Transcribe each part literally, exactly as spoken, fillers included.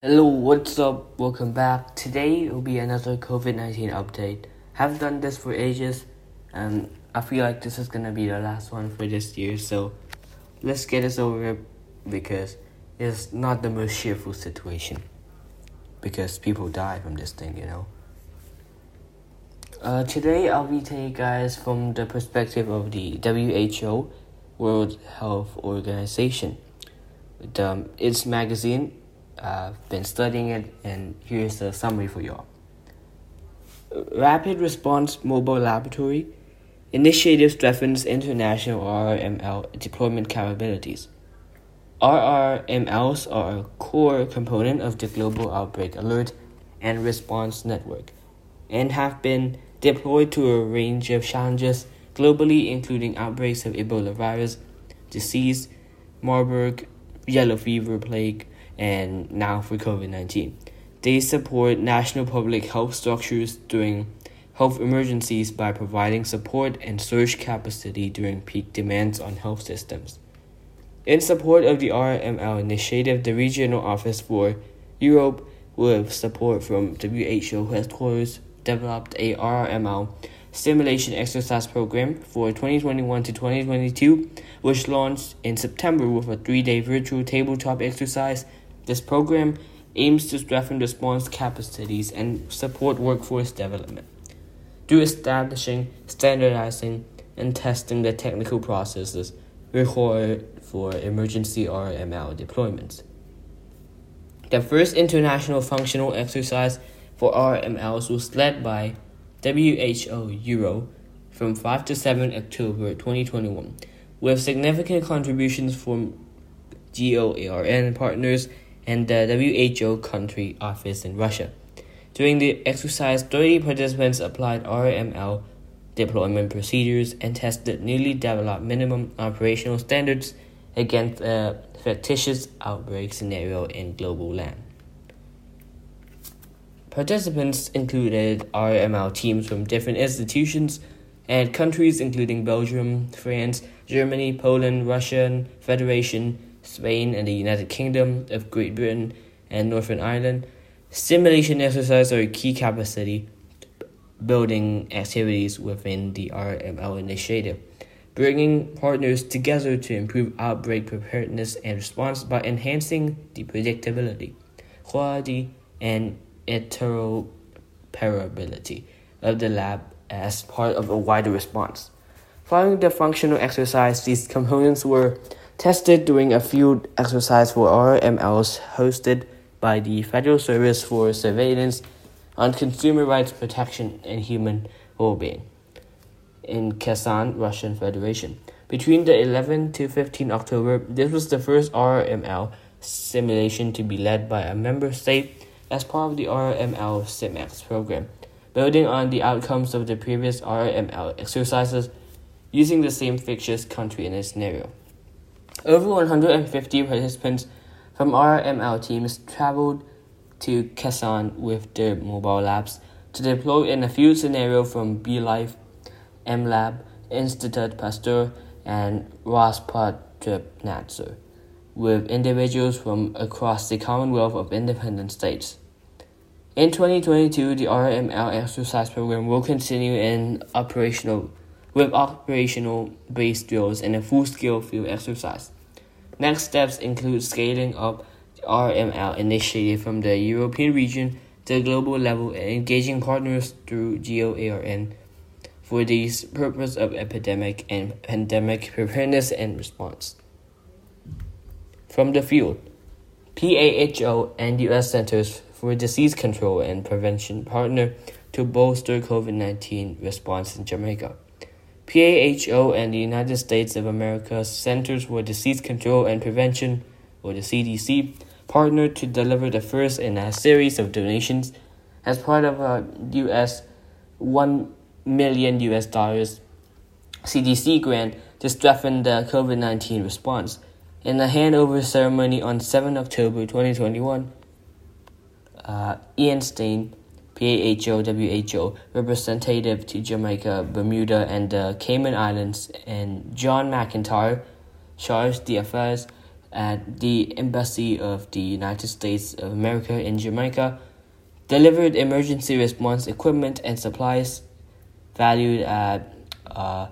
Hello, what's up? Welcome back. Today will be another covid nineteen update. Have done this for ages, and I feel like this is gonna be the last one for this year, so let's get this over it because it's not the most cheerful situation. Because people die from this thing, you know. Uh, today I'll be telling you guys from the perspective of the W H O, World Health Organization. With, um, its magazine. I've uh, been studying it, and here's the summary for y'all. Rapid Response Mobile Laboratory Initiative Strengthens International R R M L Deployment Capabilities. R R M Ls are a core component of the Global Outbreak Alert and Response Network, and have been deployed to a range of challenges globally, including outbreaks of Ebola virus, disease, Marburg, yellow fever, plague, and now for covid nineteen. They support national public health structures during health emergencies by providing support and surge capacity during peak demands on health systems. In support of the R R M L initiative, the Regional Office for Europe, with support from W H O headquarters, developed a R R M L simulation exercise program for twenty twenty-one to twenty twenty-two, which launched in September with a three-day virtual tabletop exercise. This program aims to strengthen response capacities and support workforce development through establishing, standardizing, and testing the technical processes required for emergency R R M L deployments. The first international functional exercise for R R M Ls was led by W H O Euro from five to seven October twenty twenty-one, with significant contributions from GOARN partners and the W H O country office in Russia. During the exercise, thirty participants applied R R M L deployment procedures and tested newly developed minimum operational standards against a fictitious outbreak scenario in global land. Participants included R R M L teams from different institutions and countries including Belgium, France, Germany, Poland, Russian Federation, Spain, and the United Kingdom of Great Britain and Northern Ireland. Simulation exercises are key capacity building activities within the R R M L initiative, bringing partners together to improve outbreak preparedness and response by enhancing the predictability, quality, and interoperability of the lab as part of a wider response. Following the functional exercise, these components were tested during a field exercise for R R M Ls hosted by the Federal Service for Surveillance on Consumer Rights Protection and Human Wellbeing in Kazan, Russian Federation. Between the eleventh to fifteenth of October, this was the first R R M L simulation to be led by a member state as part of the R R M L SimEx program, building on the outcomes of the previous R R M L exercises using the same fictitious country in its scenario. Over one hundred fifty participants from R R M L teams traveled to Kazan with their mobile labs to deploy in a field scenario from B-Life, M-Lab, Institut Pasteur, and Rospotrebnadzor, with individuals from across the Commonwealth of Independent States. In twenty twenty-two, the R R M L exercise program will continue in operational with operational base drills and a full-scale field exercise. Next steps include scaling up the R R M L initiative from the European region to global level and engaging partners through GOARN for the purpose of epidemic and pandemic preparedness and response. From the field, P A H O and U S Centers for Disease Control and Prevention partner to bolster covid nineteen response in Jamaica. P A H O and the United States of America's Centers for Disease Control and Prevention, or the C D C, partnered to deliver the first in a series of donations as part of a U S one million U S dollars C D C grant to strengthen the covid nineteen response. In a handover ceremony on seventh of October twenty twenty-one, uh, Ian Stein, P A H O, W H O representative to Jamaica, Bermuda, and the Cayman Islands, and John McIntyre, charged the affairs at the Embassy of the United States of America in Jamaica, delivered emergency response equipment and supplies valued at uh,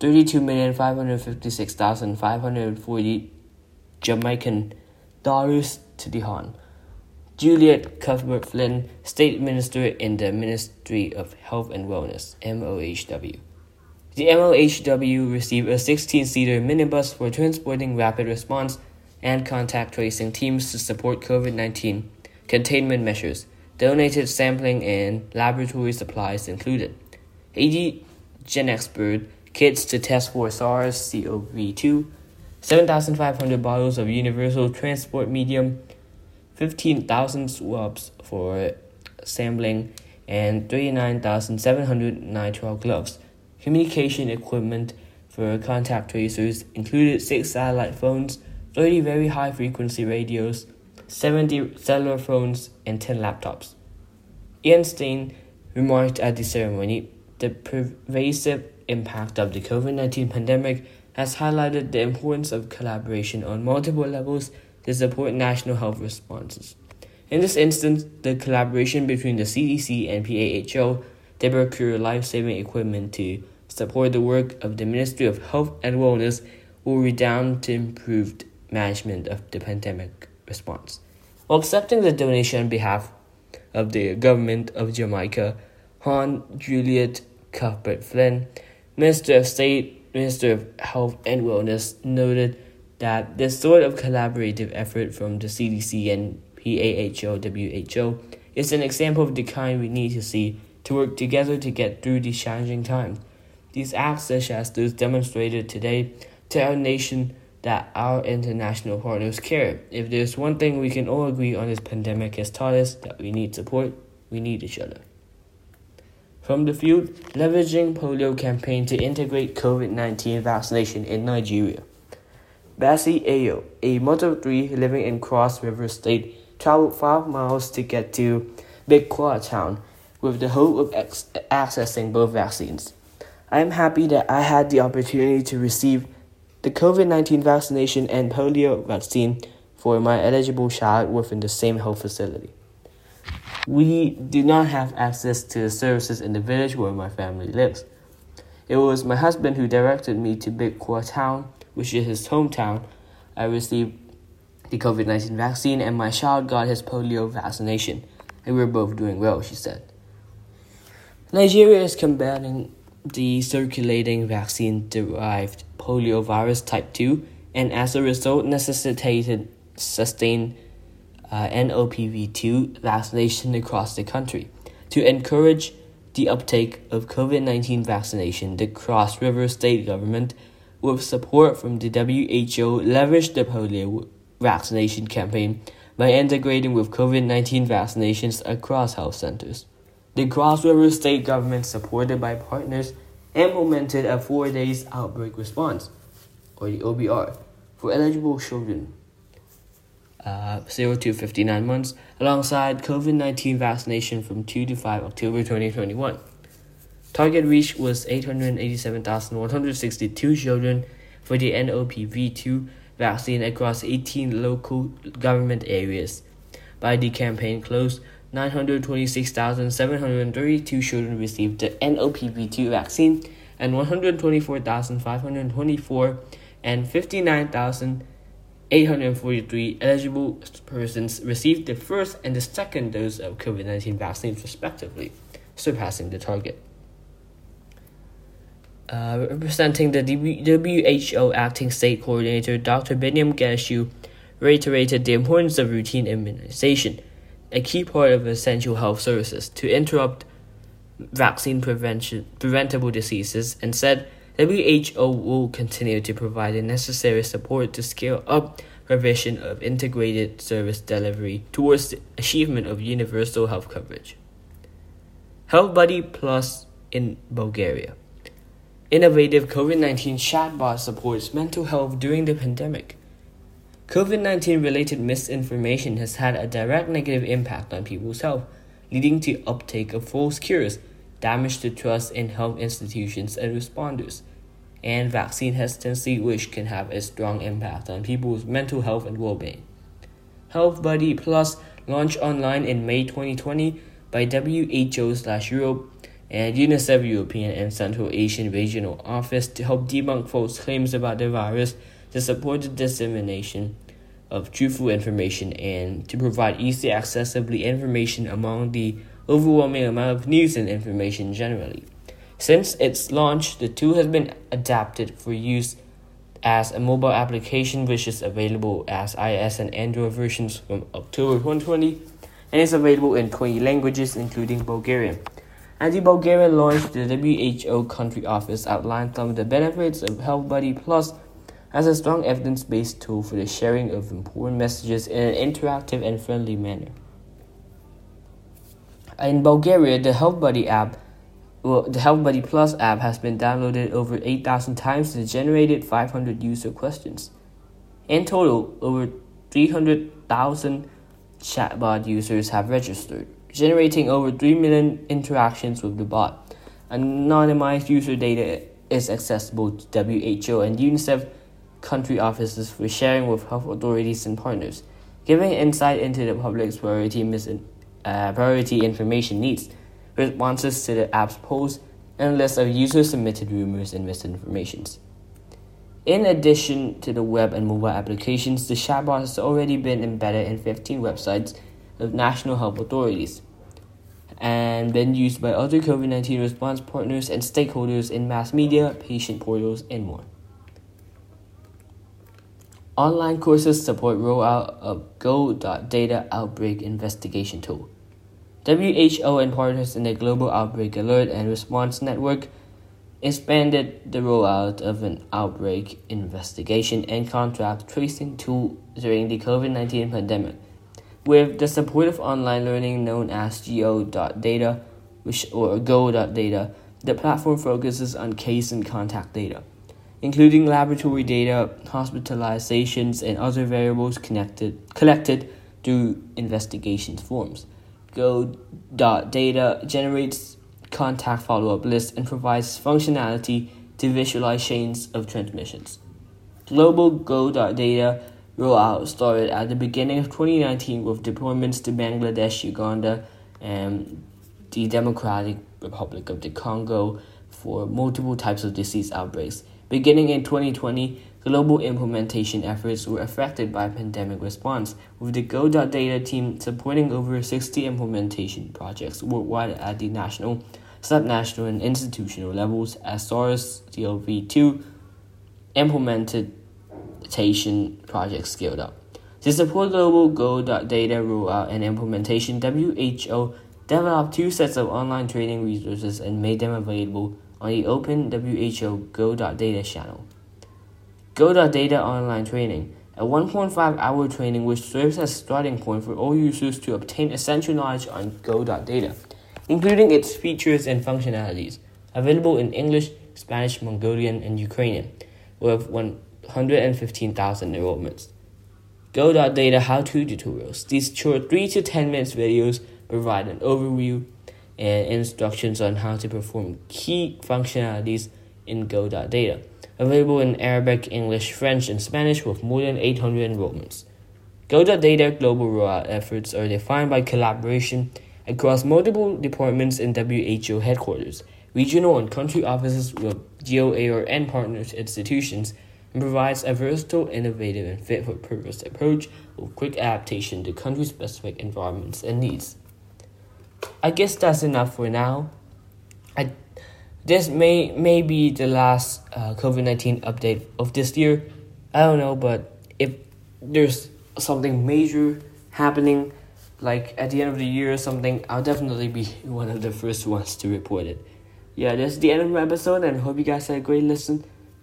thirty-two million five hundred fifty-six thousand five hundred forty Jamaican dollars to the H O N. Juliet Cuthbert Flynn, State Minister in the Ministry of Health and Wellness, M O H W. The M O H W received a sixteen-seater minibus for transporting rapid response and contact tracing teams to support COVID nineteen containment measures, donated sampling and laboratory supplies included. eighty Genexpert kits to test for SARS-C o V two, seven thousand five hundred bottles of universal transport medium, fifteen thousand swabs for sampling, and thirty-nine thousand seven hundred nitrile gloves. Communication equipment for contact tracers included six satellite phones, thirty very high-frequency radios, seventy cellular phones, and ten laptops. Ian Stein remarked at the ceremony, "The pervasive impact of the COVID nineteen pandemic has highlighted the importance of collaboration on multiple levels to support national health responses. In this instance, the collaboration between the C D C and P A H O delivered cure life-saving equipment to support the work of the Ministry of Health and Wellness will redound to improved management of the pandemic response." While accepting the donation on behalf of the government of Jamaica, Hon Juliet Cuthbert Flynn, Minister of State, Minister of Health and Wellness, noted that this sort of collaborative effort from the C D C and P A H O W H O is an example of the kind we need to see to work together to get through these challenging times. These acts, such as those demonstrated today, tell our nation that our international partners care. If there's one thing we can all agree on, this pandemic has taught us that we need support, we need each other. From the field, leveraging polio campaign to integrate COVID nineteen vaccination in Nigeria. Bassie Ayo, a mother of three living in Cross River State, traveled five miles to get to Big Qua Town with the hope of ex- accessing both vaccines. "I am happy that I had the opportunity to receive the COVID nineteen vaccination and polio vaccine for my eligible child within the same health facility. We do not have access to the services in the village where my family lives. It was my husband who directed me to Big Qua Town, which is his hometown. I received the COVID nineteen vaccine and my child got his polio vaccination, and we're both doing well," she said. Nigeria is combating the circulating vaccine-derived poliovirus type two, and as a result necessitated sustained uh, N O P V two vaccination across the country. To encourage the uptake of COVID nineteen vaccination, the Cross River State government, with support from the W H O, leveraged the polio vaccination campaign by integrating with COVID nineteen vaccinations across health centers. The Cross River State government, supported by partners, implemented a four-day outbreak response, or the O B R, for eligible children uh, zero to fifty-nine months, alongside COVID nineteen vaccination from the second to the fifth October twenty twenty-one. Target reach was eight hundred eighty-seven thousand one hundred sixty-two children for the N O P V two vaccine across eighteen local government areas. By the campaign close, nine hundred twenty-six thousand seven hundred thirty-two children received the N O P V two vaccine, and one hundred twenty-four thousand five hundred twenty-four and fifty-nine thousand eight hundred forty-three eligible persons received the first and the second dose of COVID nineteen vaccines respectively, surpassing the target. Uh, representing the W H O Acting State Coordinator, Doctor Benjamin Geshu reiterated the importance of routine immunization, a key part of essential health services, to interrupt vaccine prevention, preventable diseases, and said W H O will continue to provide the necessary support to scale up provision of integrated service delivery towards the achievement of universal health coverage. HealthBuddy Plus in Bulgaria. Innovative COVID nineteen chatbot supports mental health during the pandemic. COVID nineteen related misinformation has had a direct negative impact on people's health, leading to uptake of false cures, damage to trust in health institutions and responders, and vaccine hesitancy, which can have a strong impact on people's mental health and well-being. HealthBuddy Plus, launched online in May twenty twenty by W H O slash Europe and UNICEF European and Central Asian Regional Office to help debunk false claims about the virus, to support the dissemination of truthful information, and to provide easily accessible information among the overwhelming amount of news and information generally. Since its launch, the tool has been adapted for use as a mobile application, which is available as iOS and Android versions from October twenty twenty, and is available in twenty languages, including Bulgarian. At the Bulgarian launch, the W H O country office outlined some of the benefits of HealthBuddy Plus as a strong evidence-based tool for the sharing of important messages in an interactive and friendly manner. In Bulgaria, the HealthBuddy app, well, the HealthBuddy Plus app has been downloaded over eight thousand times and generated five hundred user questions. In total, over three hundred thousand chatbot users have registered, generating over three million interactions with the bot. Anonymized user data is accessible to W H O and UNICEF country offices for sharing with health authorities and partners, giving insight into the public's priority, mis- uh, priority information needs, responses to the app's polls, and lists of user-submitted rumors and misinformations. In addition to the web and mobile applications, the chatbot has already been embedded in fifteen websites of national health authorities and been used by other COVID nineteen response partners and stakeholders in mass media, patient portals, and more. Online courses support rollout of Go.data outbreak investigation tool. W H O and partners in the Global Outbreak Alert and Response Network expanded the rollout of an outbreak investigation and contract tracing tool during the COVID nineteen pandemic, with the support of online learning known as Go.data, which or Go.data. The platform focuses on case and contact data, including laboratory data, hospitalizations, and other variables connected, collected through investigation forms. Go.data generates contact follow-up lists and provides functionality to visualize chains of transmissions. Global Go.data rollout started at the beginning of twenty nineteen with deployments to Bangladesh, Uganda, and the Democratic Republic of the Congo for multiple types of disease outbreaks. Beginning in twenty twenty, global implementation efforts were affected by pandemic response, with the Go.data team supporting over sixty implementation projects worldwide at the national, subnational, and institutional levels as SARS-C o V two implementation projects scaled up. To support global Go.data rollout and implementation, W H O developed two sets of online training resources and made them available on the Open W H O Go.data channel. Go.data online training, a one point five hour training which serves as a starting point for all users to obtain essential knowledge on Go.data, including its features and functionalities, available in English, Spanish, Mongolian, and Ukrainian, with one hundred fifteen thousand enrollments. Go.data how-to tutorials. These short three to ten minute videos provide an overview and instructions on how to perform key functionalities in Go.data, available in Arabic, English, French, and Spanish with more than eight hundred enrollments. Go.data global rollout efforts are defined by collaboration across multiple departments in W H O headquarters, regional and country offices with GOARN partners institutions, and provides a versatile, innovative, and fit-for-purpose approach with quick adaptation to country-specific environments and needs. I guess that's enough for now. I, this may, may be the last uh, COVID nineteen update of this year. I don't know, but if there's something major happening, like at the end of the year or something, I'll definitely be one of the first ones to report it. Yeah, that's the end of my episode, and hope you guys had a great listen,